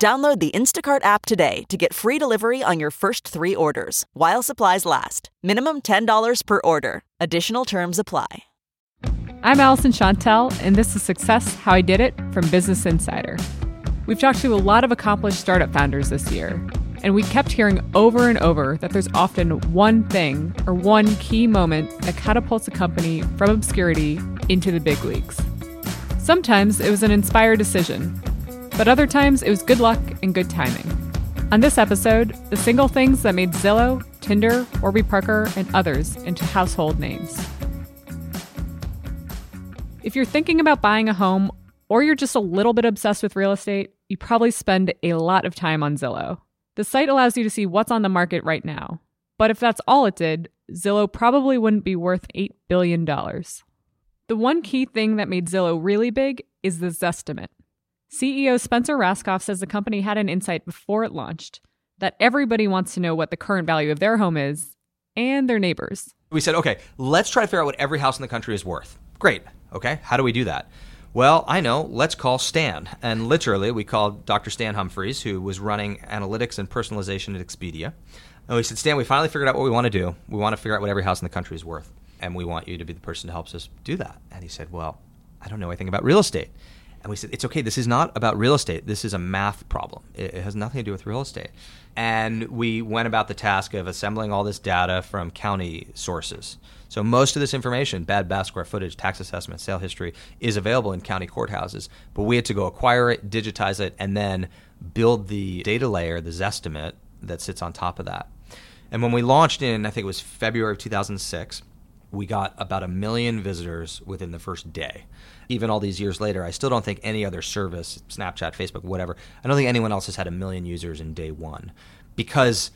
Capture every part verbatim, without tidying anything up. Download the Instacart app today to get free delivery on your first three orders, while supplies last. Minimum ten dollars per order. Additional terms apply. I'm Allison Chantel, and this is Success! How I Did It from Business Insider. We've talked to a lot of accomplished startup founders this year, and we kept hearing over and over that there's often one thing or one key moment that catapults a company from obscurity into the big leagues. Sometimes it was an inspired decision, but other times it was good luck and good timing. On this episode, the single things that made Zillow, Tinder, Warby Parker, and others into household names. If you're thinking about buying a home, or you're just a little bit obsessed with real estate, you probably spend a lot of time on Zillow. The site allows you to see what's on the market right now. But if that's all it did, Zillow probably wouldn't be worth eight billion dollars. The one key thing that made Zillow really big is the Zestimate. C E O Spencer Rascoff says the company had an insight before it launched that everybody wants to know what the current value of their home is and their neighbors. We said, okay, let's try to figure out what every house in the country is worth. Great. Okay, how do we do that? Well, I know, let's call Stan. And literally, we called Doctor Stan Humphreys, who was running analytics and personalization at Expedia. And we said, Stan, we finally figured out what we want to do. We want to figure out what every house in the country is worth. And we want you to be the person who helps us do that. And he said, well, I don't know anything about real estate. And we said, it's okay, this is not about real estate. This is a math problem. It has nothing to do with real estate. And we went about the task of assembling all this data from county sources. So most of this information, bad bath square footage, tax assessment, sale history, is available in county courthouses. But we had to go acquire it, digitize it, and then build the data layer, the Zestimate, that sits on top of that. And when we launched in, I think it was February of two thousand six, we got about a million visitors within the first day. Even all these years later, I still don't think any other service, Snapchat, Facebook, whatever, I don't think anyone else has had a million users in day one, because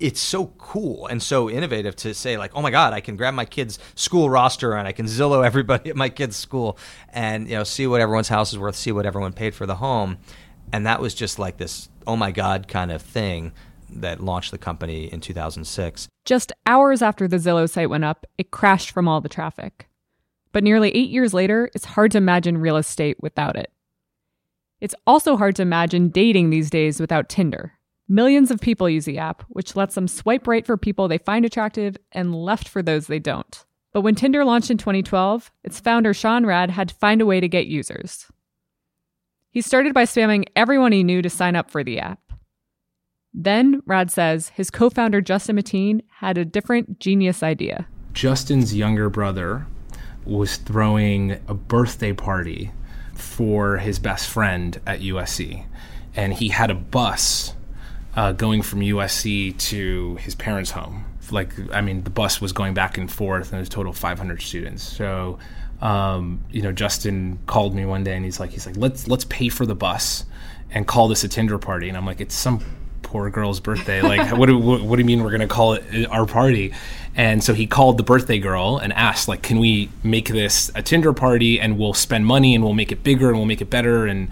it's so cool and so innovative to say, like, oh my God, I can grab my kid's school roster and I can Zillow everybody at my kid's school and, you know, see what everyone's house is worth, see what everyone paid for the home. And that was just like this, oh my God, kind of thing that launched the company in two thousand six. Just hours after the Zillow site went up, it crashed from all the traffic. But nearly eight years later, it's hard to imagine real estate without it. It's also hard to imagine dating these days without Tinder. Millions of people use the app, which lets them swipe right for people they find attractive and left for those they don't. But when Tinder launched in twenty twelve, its founder Sean Rad had to find a way to get users. He started by spamming everyone he knew to sign up for the app. Then, Rad says, his co-founder Justin Mateen had a different genius idea. Justin's younger brother was throwing a birthday party for his best friend at U S C. And he had a bus uh, going from U S C to his parents' home. Like, I mean, the bus was going back and forth, and it was a total of five hundred students. So, um, you know, Justin called me one day, and he's like, he's like, let's let's pay for the bus and call this a Tinder party. And I'm like, it's some poor girl's birthday. Like, what do what do you mean we're gonna call it our party? And so he called the birthday girl and asked, like, can we make this a Tinder party and we'll spend money and we'll make it bigger and we'll make it better? And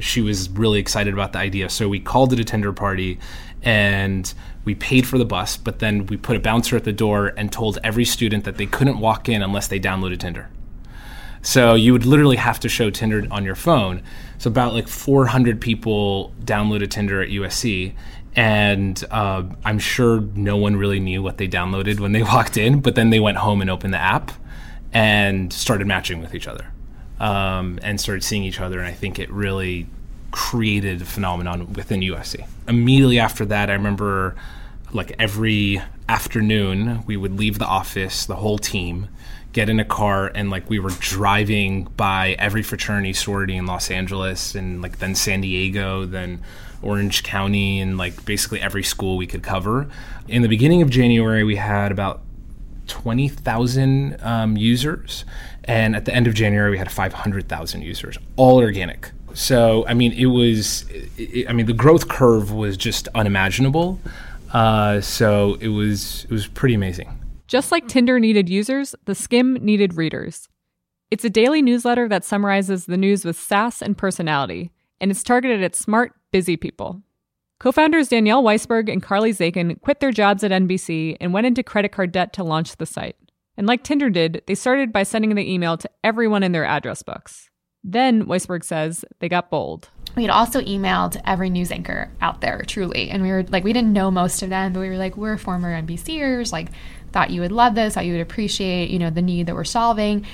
she was really excited about the idea. So we called it a Tinder party and we paid for the bus, but then we put a bouncer at the door and told every student that they couldn't walk in unless they downloaded Tinder. So you would literally have to show Tinder on your phone. So about like four hundred people downloaded Tinder at U S C. And uh, I'm sure no one really knew what they downloaded when they walked in, but then they went home and opened the app and started matching with each other um, and started seeing each other. And I think it really created a phenomenon within U S C. Immediately after that, I remember like every afternoon we would leave the office, the whole team, get in a car, and like we were driving by every fraternity sorority in Los Angeles, and like then San Diego, then Orange County, and like basically every school we could cover. In the beginning of January, we had about twenty thousand um, users, and at the end of January, we had five hundred thousand users, all organic. So, I mean, it was, it, I mean, the growth curve was just unimaginable. Uh, so it was, it was pretty amazing. Just like Tinder needed users, the Skimm needed readers. It's a daily newsletter that summarizes the news with sass and personality, and it's targeted at smart, busy people. Co-founders Danielle Weisberg and Carly Zaken quit their jobs at N B C and went into credit card debt to launch the site. And like Tinder did, they started by sending the email to everyone in their address books. Then, Weisberg says, they got bold. We had also emailed every news anchor out there, truly. And we were like, we didn't know most of them, but we were like, we're former N B Cers, like, thought you would love this, thought you would appreciate, you know, the need that we're solving.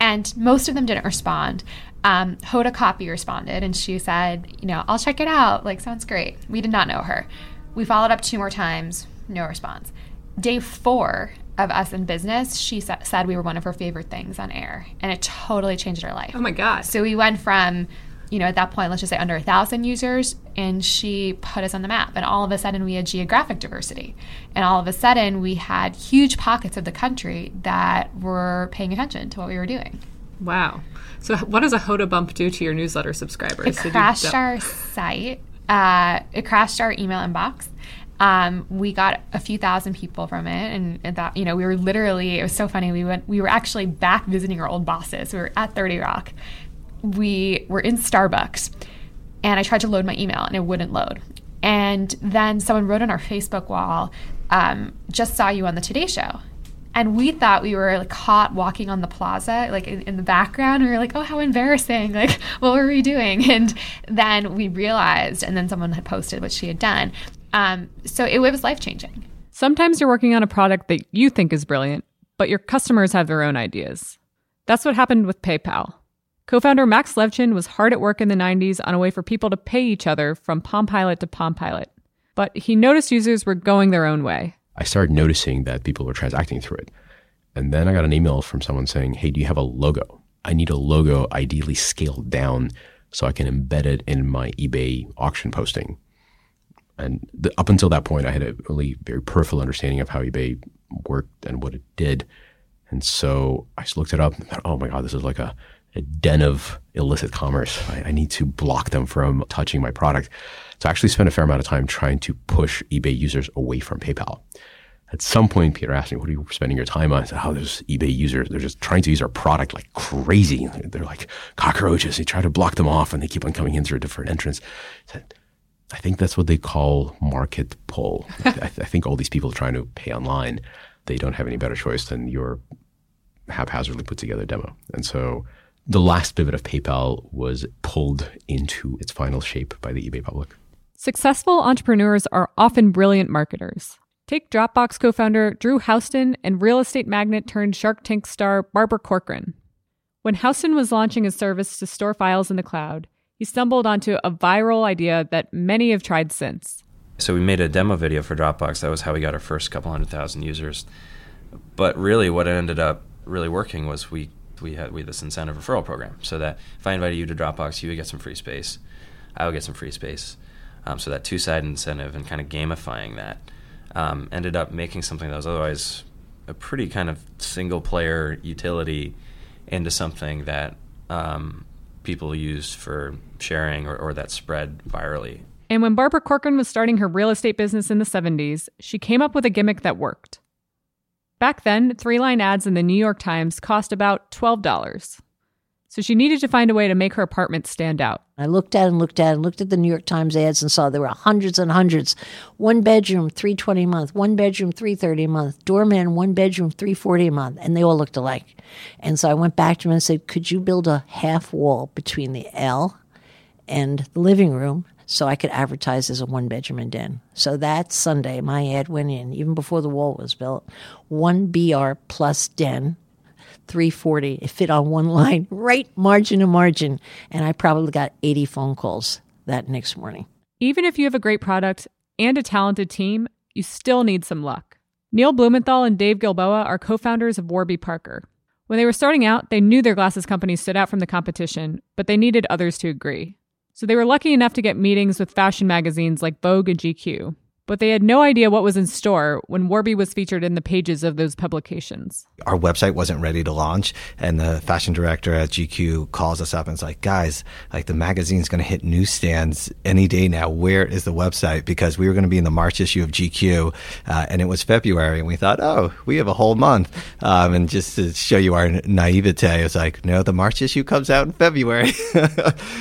And most of them didn't respond. Um, Hoda Kotb responded, and she said, you know, I'll check it out. Like, sounds great. We did not know her. We followed up two more times, no response. Day four of us in business, she sa- said we were one of her favorite things on air, and it totally changed her life. Oh, my God. So we went from, you know, at that point, let's just say under one thousand users, and she put us on the map. And all of a sudden, we had geographic diversity. And all of a sudden, we had huge pockets of the country that were paying attention to what we were doing. Wow. So what does a Hoda bump do to your newsletter subscribers? It crashed Did you... our site. Uh, it crashed our email inbox. Um, we got a few thousand people from it, and, and that, you know, we were literally, it was so funny. We went, we were actually back visiting our old bosses. We were at thirty Rock. We were in Starbucks, and I tried to load my email, and it wouldn't load. And then someone wrote on our Facebook wall, um, just saw you on the Today Show. And we thought we were like caught walking on the plaza, like in, in the background. We were like, oh, how embarrassing. Like, what were we doing? And then we realized, and then someone had posted what she had done. Um, so it, it was life-changing. Sometimes you're working on a product that you think is brilliant, but your customers have their own ideas. That's what happened with PayPal. Co-founder Max Levchin was hard at work in the nineties on a way for people to pay each other from Palm Pilot to Palm Pilot. But he noticed users were going their own way. I started noticing that people were transacting through it. And then I got an email from someone saying, hey, do you have a logo? I need a logo ideally scaled down so I can embed it in my eBay auction posting. And the, up until that point, I had a really very peripheral understanding of how eBay worked and what it did. And so I just looked it up and thought, oh my God, this is like a, a den of illicit commerce. I, I need to block them from touching my product. So I actually spent a fair amount of time trying to push eBay users away from PayPal. At some point, Peter asked me, what are you spending your time on? I said, oh, there's eBay users. They're just trying to use our product like crazy. They're like cockroaches. They try to block them off, and they keep on coming in through a different entrance. I said, I think that's what they call market pull. I, th- I think all these people trying to pay online, they don't have any better choice than your haphazardly put together demo. And so the last pivot of PayPal was pulled into its final shape by the eBay public. Successful entrepreneurs are often brilliant marketers. Take Dropbox co-founder Drew Houston and real estate magnate turned Shark Tank star Barbara Corcoran. When Houston was launching his service to store files in the cloud, he stumbled onto a viral idea that many have tried since. So we made a demo video for Dropbox. That was how we got our first couple hundred thousand users. But really what ended up really working was we we had we had this incentive referral program, so that if I invited you to Dropbox, you would get some free space. I would get some free space. Um, so that two-sided incentive and kind of gamifying that um, ended up making something that was otherwise a pretty kind of single-player utility into something that um, people use for sharing or, or that spread virally. And when Barbara Corcoran was starting her real estate business in the seventies, she came up with a gimmick that worked. Back then, three-line ads in the New York Times cost about twelve dollars. So she needed to find a way to make her apartment stand out. I looked at and looked at and looked at the New York Times ads and saw there were hundreds and hundreds. One bedroom, three hundred twenty dollars a month. One bedroom, three hundred thirty dollars a month. Doorman, one bedroom, three hundred forty dollars a month. And they all looked alike. And so I went back to him and said, could you build a half wall between the L and the living room so I could advertise as a one-bedroom and den? So that Sunday, my ad went in, even before the wall was built, one B R plus den, three hundred forty. It fit on one line, right margin to margin. And I probably got eighty phone calls that next morning. Even if you have a great product and a talented team, you still need some luck. Neil Blumenthal and Dave Gilboa are co-founders of Warby Parker. When they were starting out, they knew their glasses company stood out from the competition, but they needed others to agree. So they were lucky enough to get meetings with fashion magazines like Vogue and G Q, but they had no idea what was in store when Warby was featured in the pages of those publications. Our website wasn't ready to launch, and the fashion director at G Q calls us up and is like, guys, like the magazine's going to hit newsstands any day now. Where is the website? Because we were going to be in the March issue of G Q, uh, and it was February, and we thought, oh, we have a whole month. Um, and just to show you our naivete, it's like, no, the March issue comes out in February.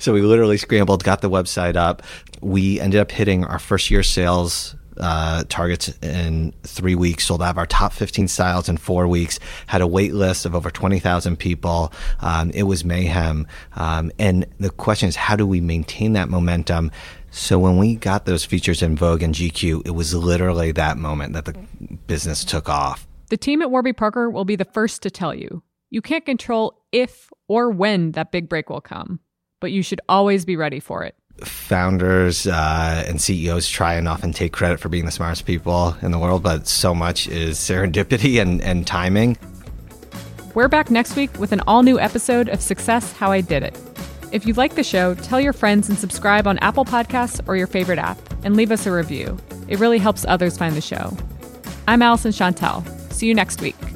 So we literally scrambled, got the website up. We ended up hitting our first year sales Uh, targets in three weeks, sold out of our top fifteen styles in four weeks, had a wait list of over twenty thousand people. Um, it was mayhem. Um, and the question is, how do we maintain that momentum? So when we got those features in Vogue and G Q, it was literally that moment that the business took off. The team at Warby Parker will be the first to tell you, you can't control if or when that big break will come, but you should always be ready for it. Founders uh, and C E Os try and often take credit for being the smartest people in the world, but so much is serendipity and, and timing. We're back next week with an all-new episode of Success! How I Did It. If you like the show, tell your friends and subscribe on Apple Podcasts or your favorite app, and leave us a review. It really helps others find the show. I'm Allison Chantel. See you next week.